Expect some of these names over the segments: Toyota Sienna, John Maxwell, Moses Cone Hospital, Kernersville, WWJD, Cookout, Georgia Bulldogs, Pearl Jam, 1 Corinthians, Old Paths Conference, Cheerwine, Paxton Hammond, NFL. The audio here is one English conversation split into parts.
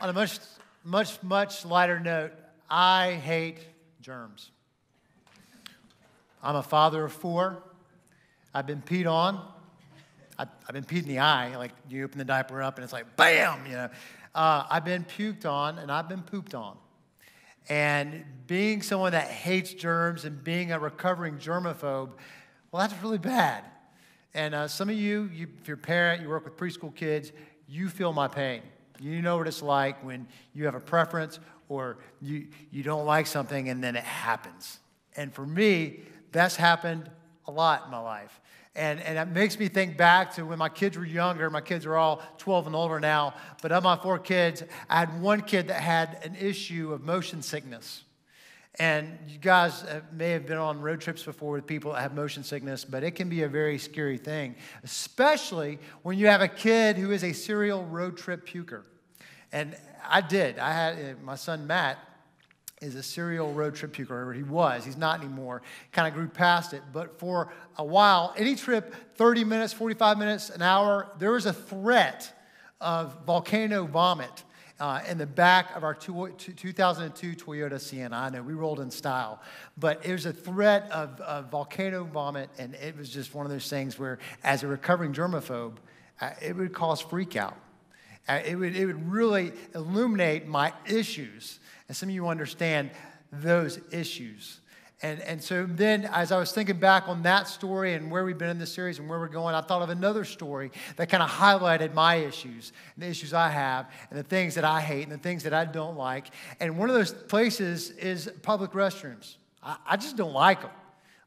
On a much lighter note, I hate germs. I'm a father of four. I've been peed on. I've been peed in the eye. Like, you open the diaper up, and it's like, bam, you know. I've been puked on, and I've been pooped on. And being someone that hates germs and being a recovering germaphobe, well, that's really bad. And some of you, if you're a parent, you work with preschool kids, you feel my pain. You know what it's like when you have a preference or you don't like something and then it happens. And for me, that's happened a lot in my life. And it makes me think back to when my kids were younger. My kids are all 12 and older now. But of my four kids, I had one kid that had an issue of motion sickness. And you guys may have been on road trips before with people that have motion sickness, but it can be a very scary thing, especially when you have a kid who is a serial road trip puker. And I did. I had my son Matt is a serial road trip puker, or he was. He's not anymore. Kind of grew past it. But for a while, any trip, 30 minutes, 45 minutes, an hour, there was a threat of volcano vomit in the back of our 2002 Toyota Sienna. I know, we rolled in style. But it was a threat of volcano vomit, and it was just one of those things where, as a recovering germaphobe, it would cause freak out. It would really illuminate my issues. And some of you understand those issues. And so then, as I was thinking back on that story and where we've been in this series and where we're going, I thought of another story that kind of highlighted my issues and the issues I have and the things that I hate and the things that I don't like. And one of those places is public restrooms. I just don't like them.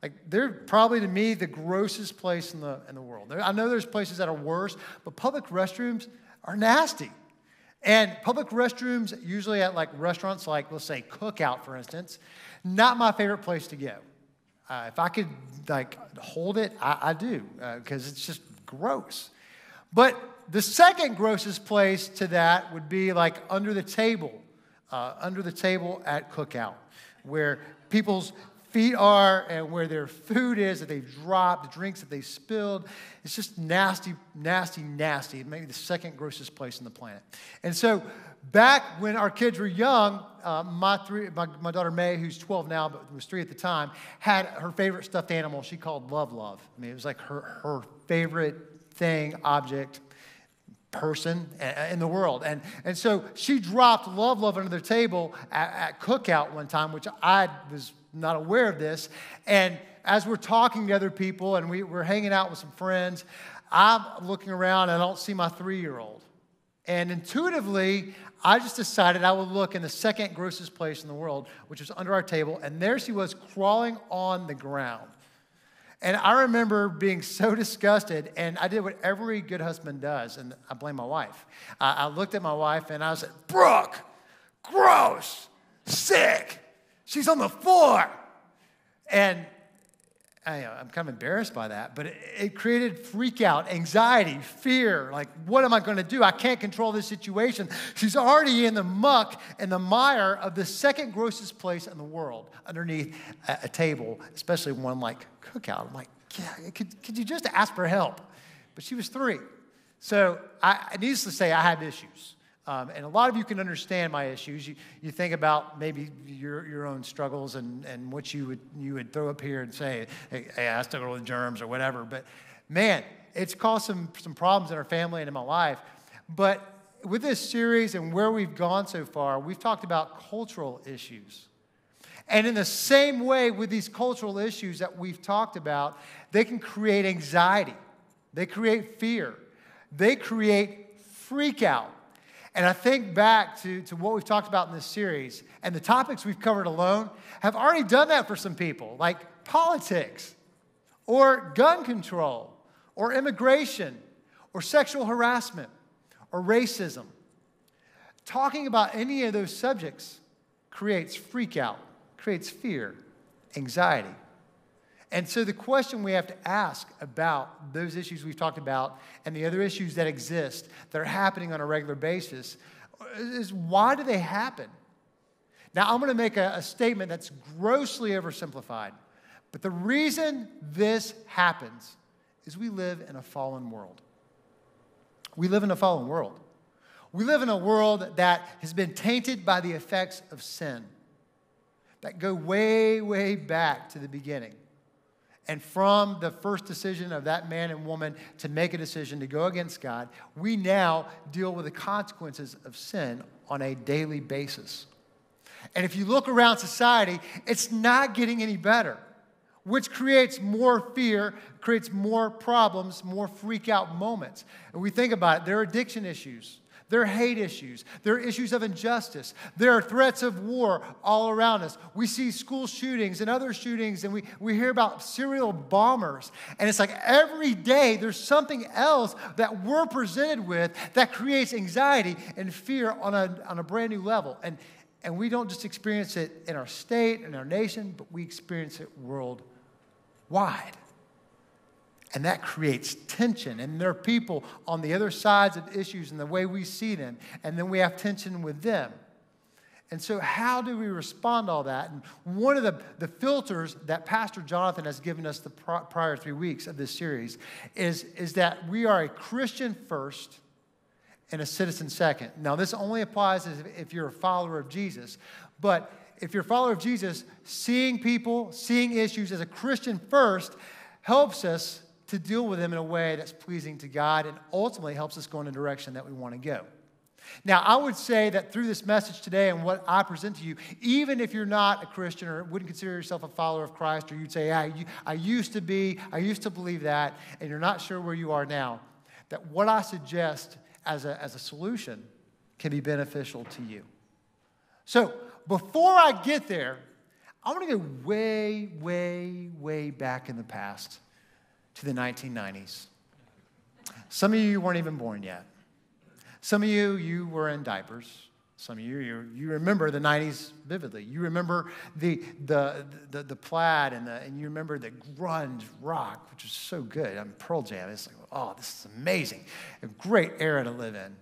Like, they're probably, to me, the grossest place in the world. I know there's places that are worse, but public restrooms are nasty. And public restrooms, usually at like restaurants like, let's say, Cookout, for instance, not my favorite place to go. If I could like hold it, I do, because it's just gross. But the second grossest place to that would be like under the table at Cookout, where people's feet are and where their food is that they've dropped, the drinks that they spilled. It's just nasty, nasty, nasty. It may be the second grossest place on the planet. And so back when our kids were young, my daughter May, who's 12 now but was 3 at the time, had her favorite stuffed animal she called Love. I mean, it was like her favorite thing, object, person in the world. And so she dropped Love under the table at Cookout one time, which I was not aware of this. And as we're talking to other people and we're hanging out with some friends, I'm looking around and I don't see my 3-year-old. And intuitively, I just decided I would look in the second grossest place in the world, which was under our table. And there she was, crawling on the ground. And I remember being so disgusted, and I did what every good husband does, and I blame my wife. I looked at my wife, and I was like, Brooke, gross, sick, she's on the floor. And I'm kind of embarrassed by that, but it created freak out, anxiety, fear. Like, what am I going to do? I can't control this situation. She's already in the muck and the mire of the second grossest place in the world, underneath a table, especially one like Cookout. I'm like, yeah, could you just ask for help? But she was 3. So needless to say, I have issues. And a lot of you can understand my issues. You think about maybe your own struggles and what you would throw up here and say, hey, I struggle with germs or whatever. But, man, it's caused some problems in our family and in my life. But with this series and where we've gone so far, we've talked about cultural issues. And in the same way with these cultural issues that we've talked about, they can create anxiety. They create fear. They create freak out. And I think back to what we've talked about in this series, and the topics we've covered alone have already done that for some people, like politics, or gun control, or immigration, or sexual harassment, or racism. Talking about any of those subjects creates freak out, creates fear, anxiety. And so the question we have to ask about those issues we've talked about and the other issues that exist that are happening on a regular basis is, why do they happen? Now, I'm going to make a statement that's grossly oversimplified, but the reason this happens is we live in a fallen world. We live in a fallen world. We live in a world that has been tainted by the effects of sin that go way, way back to the beginning. And from the first decision of that man and woman to make a decision to go against God, we now deal with the consequences of sin on a daily basis. And if you look around society, it's not getting any better, which creates more fear, creates more problems, more freak-out moments. And we think about it, there are addiction issues. There are hate issues. There are issues of injustice. There are threats of war all around us. We see school shootings and other shootings, and we hear about serial bombers. And it's like every day there's something else that we're presented with that creates anxiety and fear on a brand new level. And we don't just experience it in our state, in our nation, but we experience it worldwide. And that creates tension. And there are people on the other sides of issues and the way we see them. And then we have tension with them. And so how do we respond to all that? And one of the filters that Pastor Jonathan has given us the prior 3 weeks of this series is that we are a Christian first and a citizen second. Now, this only applies if you're a follower of Jesus. But if you're a follower of Jesus, seeing people, seeing issues as a Christian first helps us to deal with them in a way that's pleasing to God and ultimately helps us go in a direction that we want to go. Now, I would say that through this message today and what I present to you, even if you're not a Christian or wouldn't consider yourself a follower of Christ, or you'd say, I used to believe that, and you're not sure where you are now, that what I suggest as a solution can be beneficial to you. So before I get there, I want to go way, way, way back in the past to the 1990s. Some of you weren't even born yet. Some of you were in diapers. Some of you remember the 90s vividly. You remember the plaid and you remember the grunge rock, which was so good. I mean, Pearl Jam, it's like, oh, this is amazing. A great era to live in.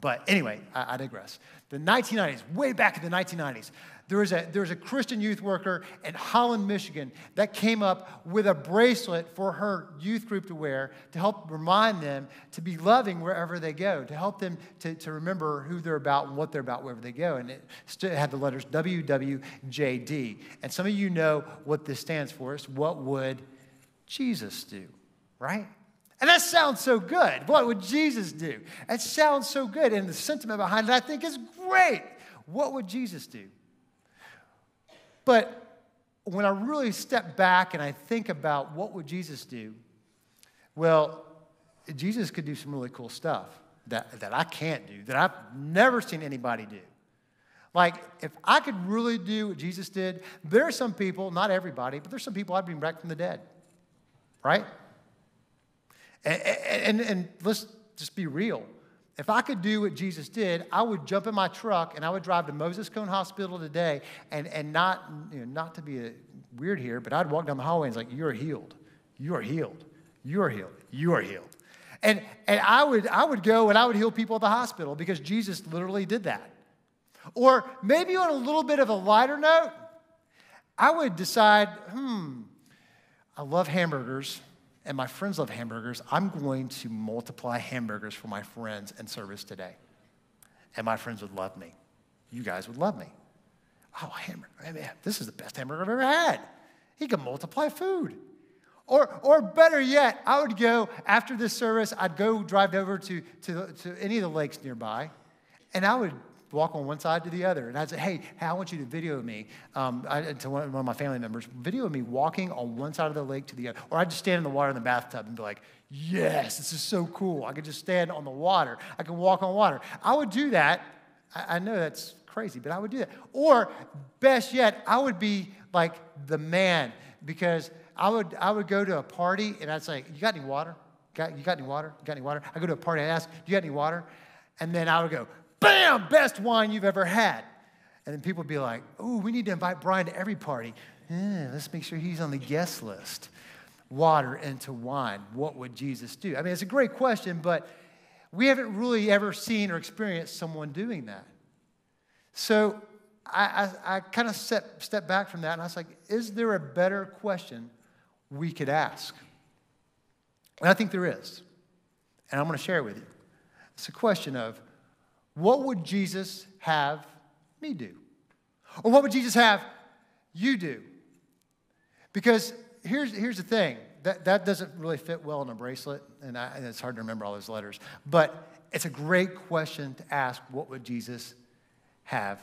But anyway, I digress. The 1990s, way back in the 1990s, there was a Christian youth worker in Holland, Michigan, that came up with a bracelet for her youth group to wear to help remind them to be loving wherever they go, to help them to remember who they're about and what they're about wherever they go. And it had the letters WWJD. And some of you know what this stands for. It's what would Jesus do, right? And that sounds so good. What would Jesus do? That sounds so good. And the sentiment behind it, I think, is great. What would Jesus do? But when I really step back and I think about what would Jesus do, well, Jesus could do some really cool stuff that I can't do, that I've never seen anybody do. Like, if I could really do what Jesus did, there are some people, not everybody, but there's some people I'd bring back from the dead, right? And let's just be real. If I could do what Jesus did, I would jump in my truck and I would drive to Moses Cone Hospital today and not, you know, not to be weird here, but I'd walk down the hallway and it's like, you're healed. You're healed. You're healed. You're healed. And I would go and I would heal people at the hospital because Jesus literally did that. Or maybe on a little bit of a lighter note, I would decide, I love hamburgers. And my friends love hamburgers. I'm going to multiply hamburgers for my friends in service today. And my friends would love me. You guys would love me. Oh, hamburger. Man, this is the best hamburger I've ever had. He can multiply food. Or better yet, I would go, after this service, I'd go drive over to any of the lakes nearby, and I would walk on one side to the other. And I'd say, hey, I want you to video me, to one of my family members, video me walking on one side of the lake to the other. Or I'd just stand in the water in the bathtub and be like, yes, this is so cool. I could just stand on the water. I can walk on water. I would do that. I know that's crazy, but I would do that. Or best yet, I would be like the man, because I would go to a party and I'd say, you got any water? You got any water? You got any water? I go to a party and I ask, do you got any water? And then I would go, bam, best wine you've ever had. And then people would be like, oh, we need to invite Brian to every party. Let's make sure he's on the guest list. Water into wine. What would Jesus do? I mean, it's a great question, but we haven't really ever seen or experienced someone doing that. So I kind of step back from that, and I was like, is there a better question we could ask? And I think there is. And I'm going to share it with you. It's a question of, What would Jesus have me do? Or what would Jesus have you do? Because here's the thing. That doesn't really fit well in a bracelet, and it's hard to remember all those letters. But it's a great question to ask, what would Jesus have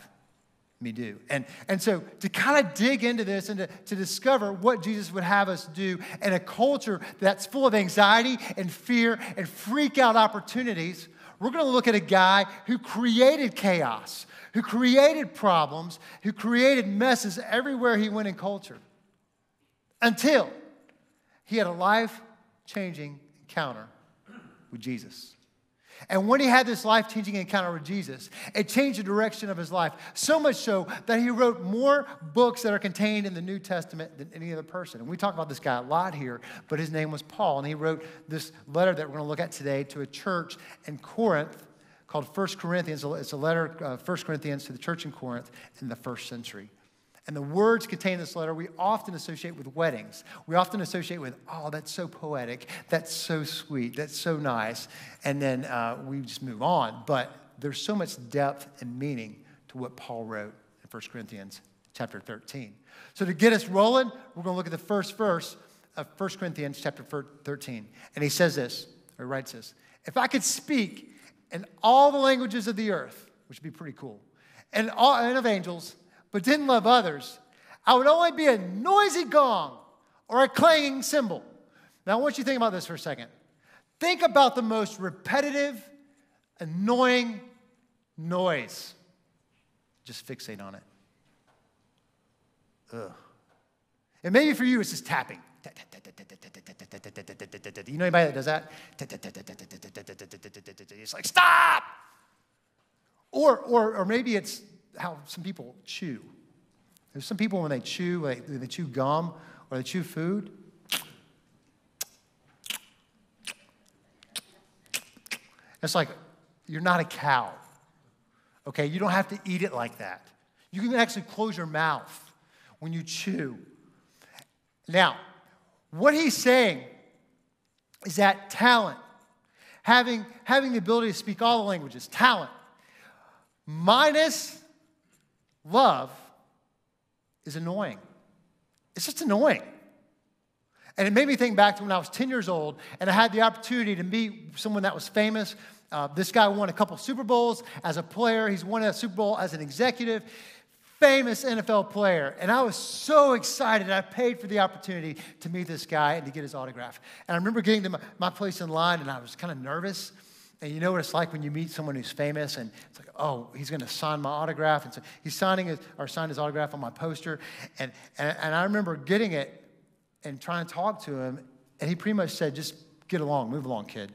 me do? And so to kind of dig into this and to discover what Jesus would have us do in a culture that's full of anxiety and fear and freak out opportunities, we're going to look at a guy who created chaos, who created problems, who created messes everywhere he went in culture until he had a life-changing encounter with Jesus. And when he had this life-changing encounter with Jesus, it changed the direction of his life, so much so that he wrote more books that are contained in the New Testament than any other person. And we talk about this guy a lot here, but his name was Paul, and he wrote this letter that we're going to look at today to a church in Corinth called 1 Corinthians. It's a letter, 1 Corinthians, to the church in Corinth in the first century. And the words contained in this letter we often associate with weddings. We often associate with, oh, that's so poetic, that's so sweet, that's so nice. And then we just move on. But there's so much depth and meaning to what Paul wrote in 1 Corinthians chapter 13. So to get us rolling, we're going to look at the first verse of 1 Corinthians chapter 13. And he says this, or he writes this, if I could speak in all the languages of the earth, which would be pretty cool, and of angels, but didn't love others, I would only be a noisy gong or a clanging cymbal. Now, I want you to think about this for a second. Think about the most repetitive, annoying noise. Just fixate on it. Ugh. And maybe for you, it's just tapping. You know anybody that does that? It's like, stop! Or maybe it's how some people chew. There's some people when they chew, like they chew gum or they chew food. It's like, you're not a cow, okay? You don't have to eat it like that. You can actually close your mouth when you chew. Now, what he's saying is that talent, having the ability to speak all the languages, talent, minus love is annoying. It's just annoying. And it made me think back to when I was 10 years old and I had the opportunity to meet someone that was famous. This guy won a couple Super Bowls as a player. He's won a Super Bowl as an executive, famous NFL player. And I was so excited. I paid for the opportunity to meet this guy and to get his autograph. And I remember getting to my place in line and I was kind of nervous. And you know what it's like when you meet someone who's famous and it's like, oh, he's going to sign my autograph. And so he's signed his autograph on my poster. And I remember getting it and trying to talk to him. And he pretty much said, just get along, move along, kid.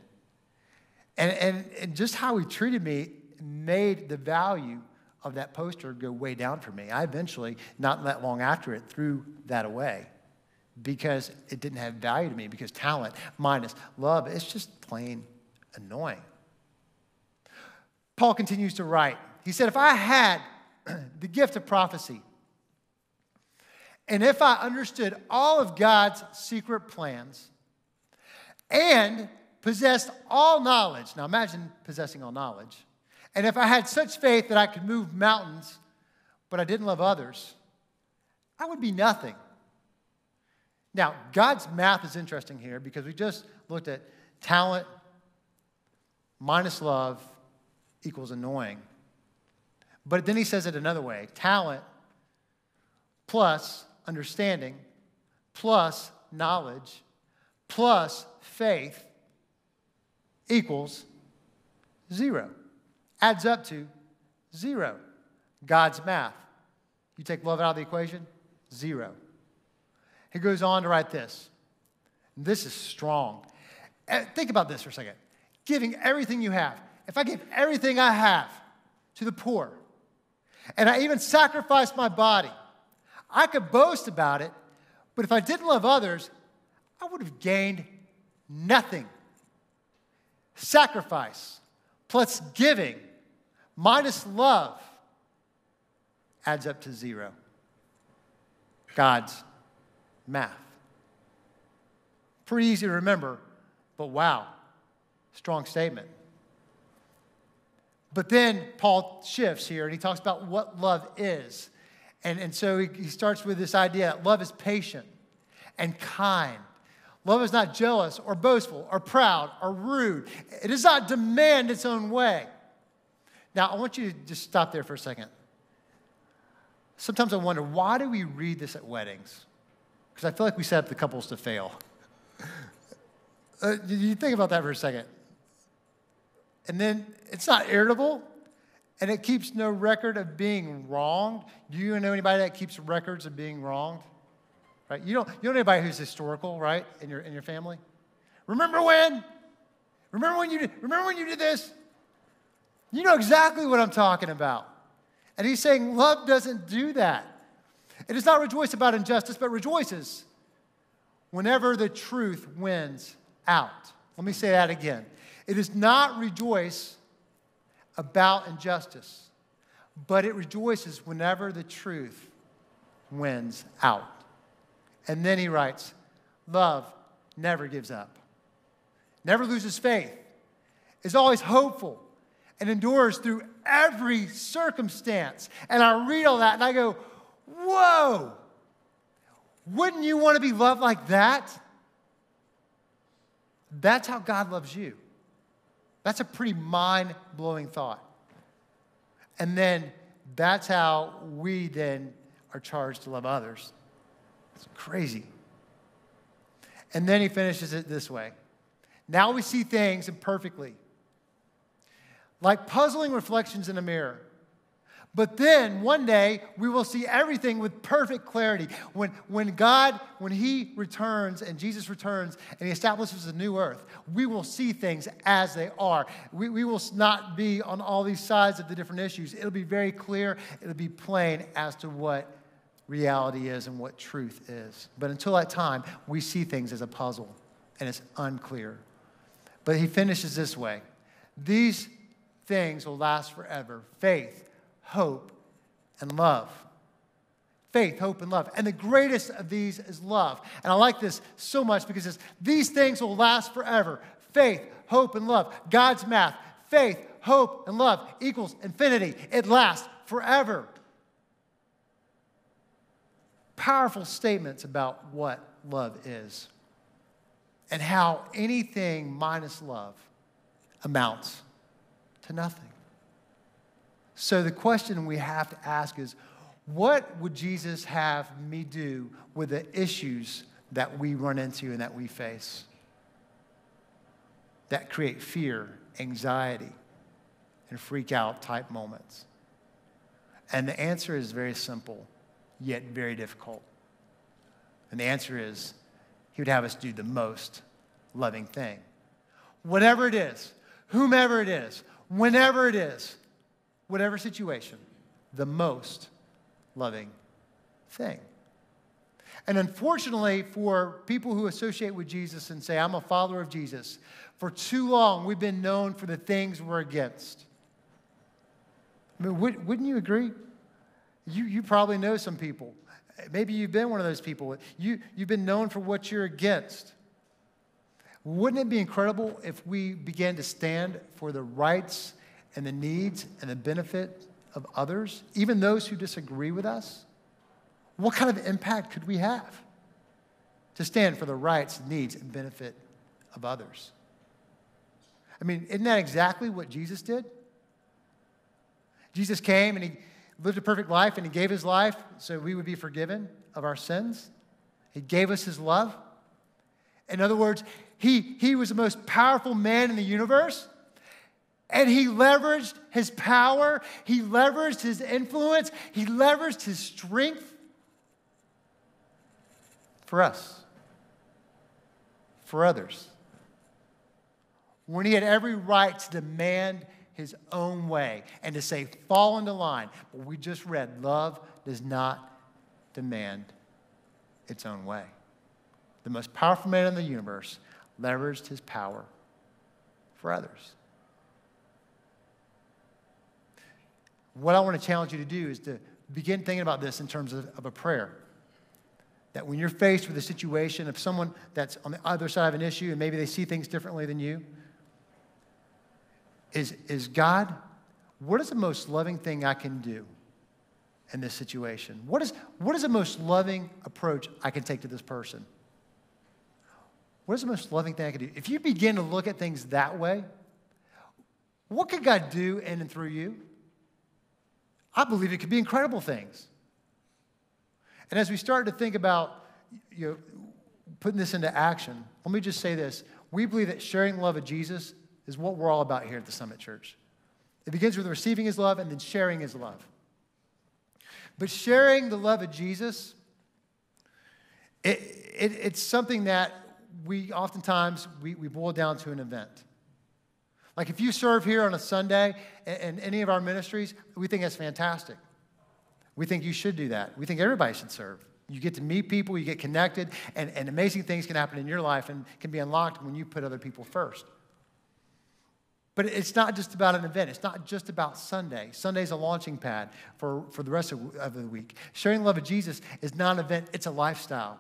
And just how he treated me made the value of that poster go way down for me. I eventually, not that long after it, threw that away because it didn't have value to me, because talent minus love, it's just plain annoying. Paul continues to write. He said, if I had the gift of prophecy, and if I understood all of God's secret plans, and possessed all knowledge. Now imagine possessing all knowledge. And if I had such faith that I could move mountains, but I didn't love others, I would be nothing. Now, God's math is interesting here because we just looked at talent minus love equals annoying. But then he says it another way. Talent plus understanding plus knowledge plus faith equals zero. Adds up to zero. God's math. You take love out of the equation, zero. He goes on to write this. This is strong. Think about this for a second. Giving everything you have. If I give everything I have to the poor, and I even sacrifice my body, I could boast about it, but if I didn't love others, I would have gained nothing. Sacrifice plus giving minus love adds up to zero. God's math. Pretty easy to remember, but wow. Strong statement. But then Paul shifts here and he talks about what love is. And so he starts with this idea that love is patient and kind. Love is not jealous or boastful or proud or rude. It does not demand its own way. Now, I want you to just stop there for a second. Sometimes I wonder, why do we read this at weddings? Because I feel like we set up the couples to fail. You think about that for a second. And then it's not irritable, and it keeps no record of being wronged. Do you know anybody that keeps records of being wronged? Right? You don't know anybody who's historical, right, in your family? Remember when? Remember when you did this? You know exactly what I'm talking about. And he's saying love doesn't do that. It does not rejoice about injustice, but rejoices whenever the truth wins out. Let me say that again. It does not rejoice about injustice, but it rejoices whenever the truth wins out. And then he writes, love never gives up, never loses faith, is always hopeful, and endures through every circumstance. And I read all that and I go, whoa, wouldn't you want to be loved like that? That's how God loves you. That's a pretty mind-blowing thought. And then that's how we then are charged to love others. It's crazy. And then he finishes it this way. Now we see things imperfectly, like puzzling reflections in a mirror. But then one day we will see everything with perfect clarity. When he returns and Jesus returns and he establishes a new earth, we will see things as they are. We will not be on all these sides of the different issues. It'll be very clear. It'll be plain as to what reality is and what truth is. But until that time, we see things as a puzzle and it's unclear. But he finishes this way. These things will last forever. Faith, hope, and love. Faith, hope, and love. And the greatest of these is love. And I like this so much because it's, these things will last forever. Faith, hope, and love. God's math. Faith, hope, and love equals infinity. It lasts forever. Powerful statements about what love is and how anything minus love amounts to nothing. So the question we have to ask is, what would Jesus have me do with the issues that we run into and that we face that create fear, anxiety, and freak out type moments? And the answer is very simple, yet very difficult. And the answer is, he would have us do the most loving thing. Whatever it is, whomever it is, whenever it is, whatever situation, the most loving thing. And unfortunately, for people who associate with Jesus and say, I'm a follower of Jesus, for too long we've been known for the things we're against. I mean, wouldn't you agree? You probably know some people. Maybe you've been one of those people. You've been known for what you're against. Wouldn't it be incredible if we began to stand for the rights and the needs and the benefit of others, even those who disagree with us? What kind of impact could we have to stand for the rights, needs, and benefit of others? I mean, isn't that exactly what Jesus did? Jesus came and he lived a perfect life and he gave his life so we would be forgiven of our sins. He gave us his love. In other words, he was the most powerful man in the universe. And he leveraged his power, he leveraged his influence, he leveraged his strength for us, for others. When he had every right to demand his own way and to say, fall into line. But we just read, love does not demand its own way. The most powerful man in the universe leveraged his power for others. What I want to challenge you to do is to begin thinking about this in terms of a prayer. That when you're faced with a situation of someone that's on the other side of an issue and maybe they see things differently than you, is God, what is the most loving thing I can do in this situation? What is the most loving approach I can take to this person? What is the most loving thing I can do? If you begin to look at things that way, what could God do in and through you? I believe it could be incredible things. And as we start to think about, you know, putting this into action, let me just say this. We believe that sharing love of Jesus is what we're all about here at the Summit Church. It begins with receiving his love and then sharing his love. But sharing the love of Jesus, it's something that we oftentimes, we boil down to an event. Like if you serve here on a Sunday in any of our ministries, we think that's fantastic. We think you should do that. We think everybody should serve. You get to meet people, you get connected, and amazing things can happen in your life and can be unlocked when you put other people first. But it's not just about an event. It's not just about Sunday. Sunday's a launching pad for the rest of the week. Sharing the love of Jesus is not an event. It's a lifestyle.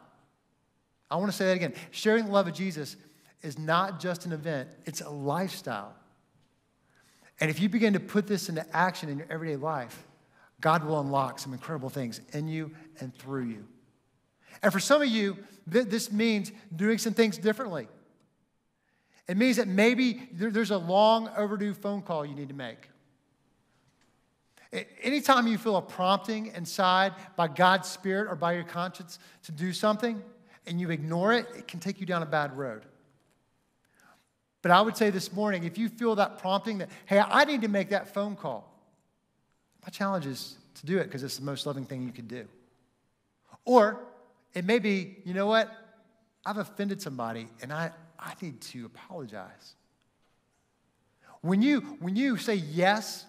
I want to say that again. Sharing the love of Jesus is not just an event. It's a lifestyle. And if you begin to put this into action in your everyday life, God will unlock some incredible things in you and through you. And for some of you, this means doing some things differently. It means that maybe there's a long overdue phone call you need to make. Anytime you feel a prompting inside by God's Spirit or by your conscience to do something and you ignore it, it can take you down a bad road. But I would say this morning, if you feel that prompting that, hey, I need to make that phone call, my challenge is to do it because it's the most loving thing you could do. Or it may be, you know what, I've offended somebody and I need to apologize. When you say yes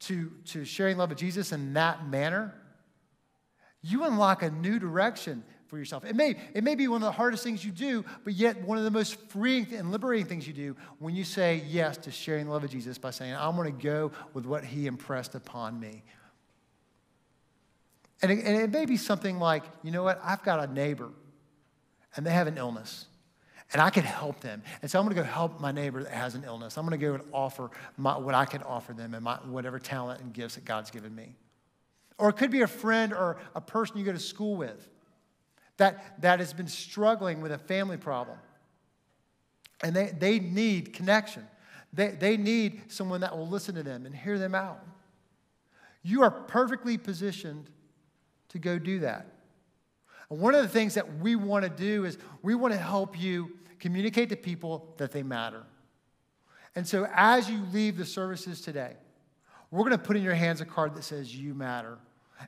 to sharing love of Jesus in that manner, you unlock a new direction for yourself. It may be one of the hardest things you do, but yet one of the most freeing and liberating things you do when you say yes to sharing the love of Jesus by saying, I'm going to go with what he impressed upon me. And it may be something like, you know what, I've got a neighbor and they have an illness. And I can help them. And so I'm going to go help my neighbor that has an illness. I'm going to go and offer what I can offer them and whatever talent and gifts that God's given me. Or it could be a friend or a person you go to school with that has been struggling with a family problem. And they need connection. They need someone that will listen to them and hear them out. You are perfectly positioned to go do that. And one of the things that we want to do is we want to help you communicate to people that they matter. And so as you leave the services today, we're going to put in your hands a card that says you matter.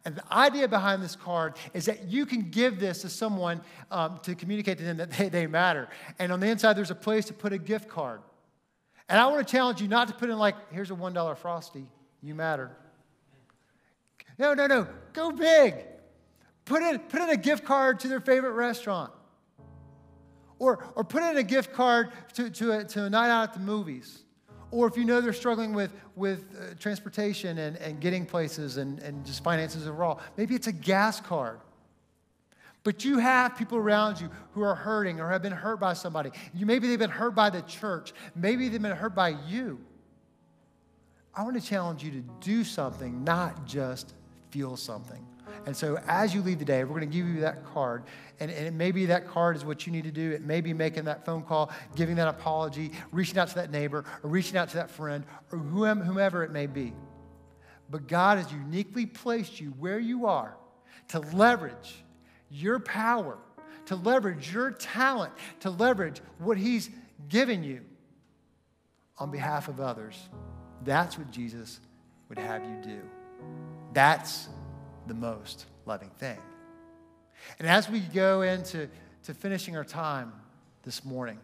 And the idea behind this card is that you can give this to someone to communicate to them that they matter. And on the inside, there's a place to put a gift card. And I want to challenge you not to put in like, here's a $1 Frosty, you matter. No, go big. Put in a gift card to their favorite restaurant. Or put in a gift card to a night out at the movies. Or if you know they're struggling with transportation and getting places and just finances overall, maybe it's a gas card. But you have people around you who are hurting or have been hurt by somebody. Maybe they've been hurt by the church. Maybe they've been hurt by you. I want to challenge you to do something, not just feel something. And so as you leave today, we're going to give you that card. And it may be that card is what you need to do. It may be making that phone call, giving that apology, reaching out to that neighbor, or reaching out to that friend, or whomever it may be. But God has uniquely placed you where you are to leverage your power, to leverage your talent, to leverage what he's given you on behalf of others. That's what Jesus would have you do. That's the most loving thing. And as we go into finishing our time this morning,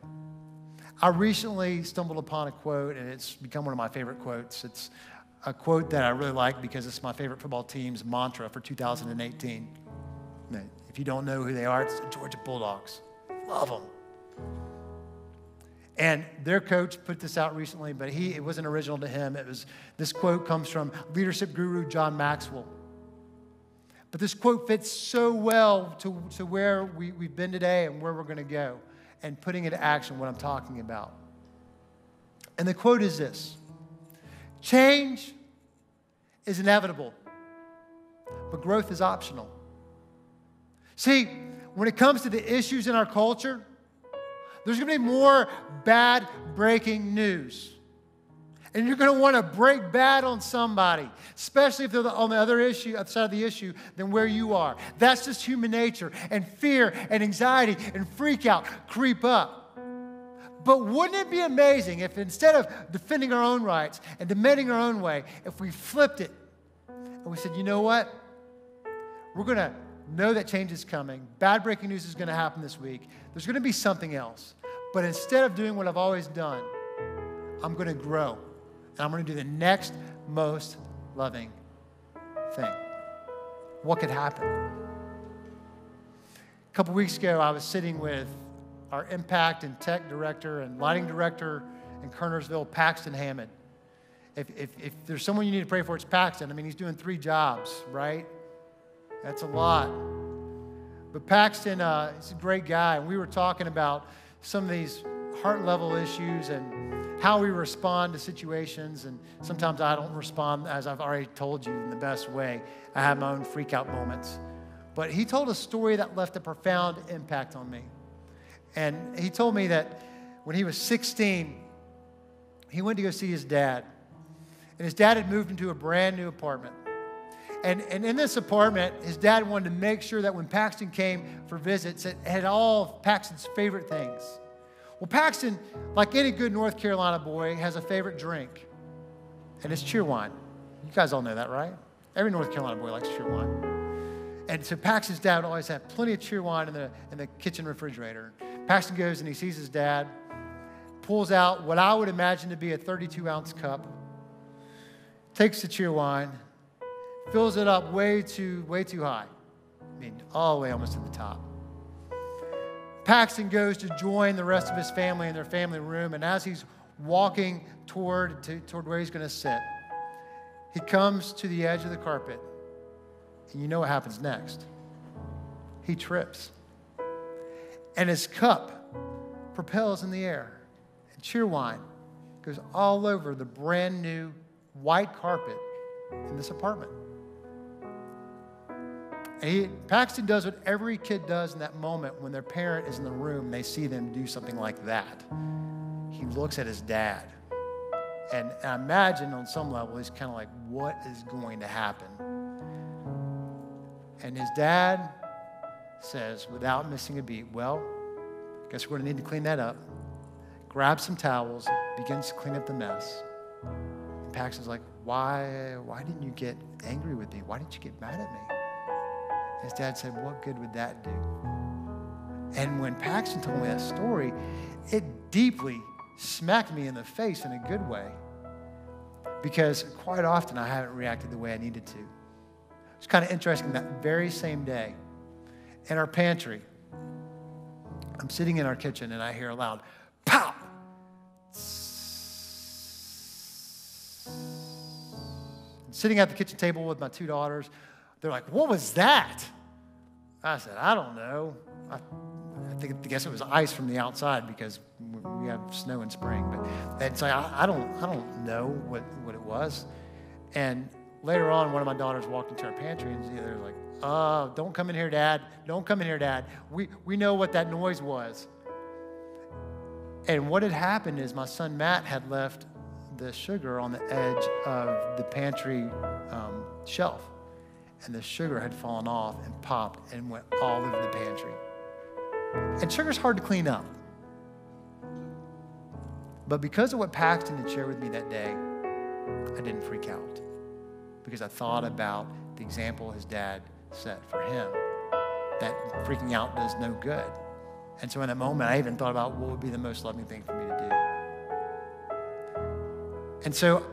I recently stumbled upon a quote, and it's become one of my favorite quotes. It's a quote that I really like because it's my favorite football team's mantra for 2018. If you don't know who they are, it's the Georgia Bulldogs. Love them. And their coach put this out recently, but it wasn't original to him. This quote comes from leadership guru John Maxwell. But this quote fits so well to where we've been today and where we're going to go and putting into action what I'm talking about. And the quote is this: change is inevitable, but growth is optional. See, when it comes to the issues in our culture, there's going to be more bad breaking news. And you're going to want to break bad on somebody, especially if they're on the other side of the issue than where you are. That's just human nature. And fear and anxiety and freak out creep up. But wouldn't it be amazing if instead of defending our own rights and demanding our own way, if we flipped it and we said, you know what? We're going to know that change is coming. Bad breaking news is going to happen this week. There's going to be something else. But instead of doing what I've always done, I'm going to grow. And I'm going to do the next most loving thing. What could happen? A couple weeks ago, I was sitting with our impact and tech director and lighting director in Kernersville, Paxton Hammond. If there's someone you need to pray for, it's Paxton. I mean, he's doing 3 jobs, right? That's a lot. But Paxton, he's a great guy. And we were talking about some of these heart-level issues and how we respond to situations. And sometimes I don't respond, as I've already told you, in the best way. I have my own freak-out moments. But he told a story that left a profound impact on me. And he told me that when he was 16, he went to go see his dad. And his dad had moved into a brand new apartment. And in this apartment, his dad wanted to make sure that when Paxton came for visits, it had all of Paxton's favorite things. Well, Paxton, like any good North Carolina boy, has a favorite drink, and it's Cheerwine. You guys all know that, right? Every North Carolina boy likes Cheerwine. And so Paxton's dad always had plenty of Cheerwine in the kitchen refrigerator. Paxton goes and he sees his dad, pulls out what I would imagine to be a 32-ounce cup, takes the Cheerwine, fills it up way too high. I mean, all the way almost to the top. Paxton goes to join the rest of his family in their family room, and as he's walking toward where he's going to sit, he comes to the edge of the carpet, and you know what happens next. He trips, and his cup propels in the air, and Cheerwine goes all over the brand new white carpet in this apartment. Paxton does what every kid does in that moment when their parent is in the room, they see them do something like that. He looks at his dad. And I imagine on some level, he's kind of like, what is going to happen? And his dad says, without missing a beat, well, I guess we're going to need to clean that up. Grabs some towels, begins to clean up the mess. And Paxton's like, why didn't you get angry with me? Why didn't you get mad at me? His dad said, what good would that do? And when Paxton told me that story, it deeply smacked me in the face in a good way, because quite often I haven't reacted the way I needed to. It's kind of interesting, that very same day, in our pantry, I'm sitting in our kitchen and I hear a loud pop. Sitting at the kitchen table with my 2 daughters, they're like, what was that? I said, I don't know. I guess it was ice from the outside, because we have snow in spring. But it's like, I don't know what it was. And later on, one of my daughters walked into our pantry and they're like, don't come in here, Dad. Don't come in here, Dad. We know what that noise was. And what had happened is my son Matt had left the sugar on the edge of the pantry shelf. And the sugar had fallen off and popped and went all over the pantry. And sugar's hard to clean up. But because of what Paxton had shared with me that day, I didn't freak out, because I thought about the example his dad set for him, that freaking out does no good. And so in that moment, I even thought about what would be the most loving thing for me to do. And so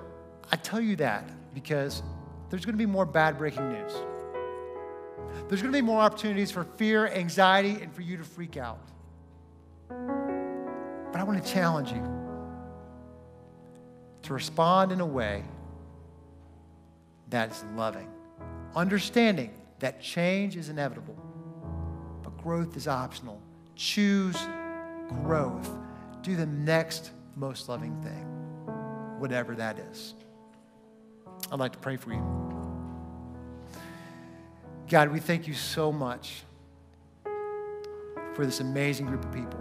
I tell you that because there's going to be more bad breaking news. There's going to be more opportunities for fear, anxiety, and for you to freak out. But I want to challenge you to respond in a way that's loving, understanding that change is inevitable, but growth is optional. Choose growth. Do the next most loving thing, whatever that is. I'd like to pray for you. God, we thank you so much for this amazing group of people.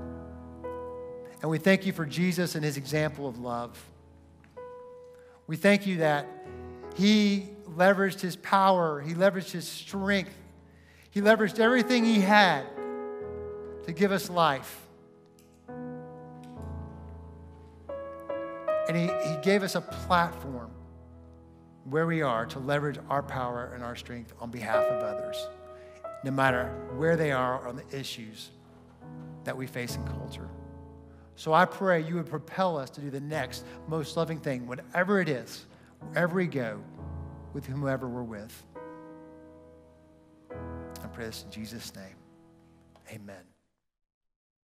And we thank you for Jesus and his example of love. We thank you that he leveraged his power, he leveraged his strength, he leveraged everything he had to give us life. And he gave us a platform where we are to leverage our power and our strength on behalf of others, no matter where they are on the issues that we face in culture. So I pray you would propel us to do the next most loving thing, whatever it is, wherever we go, with whomever we're with. I pray this in Jesus' name. Amen.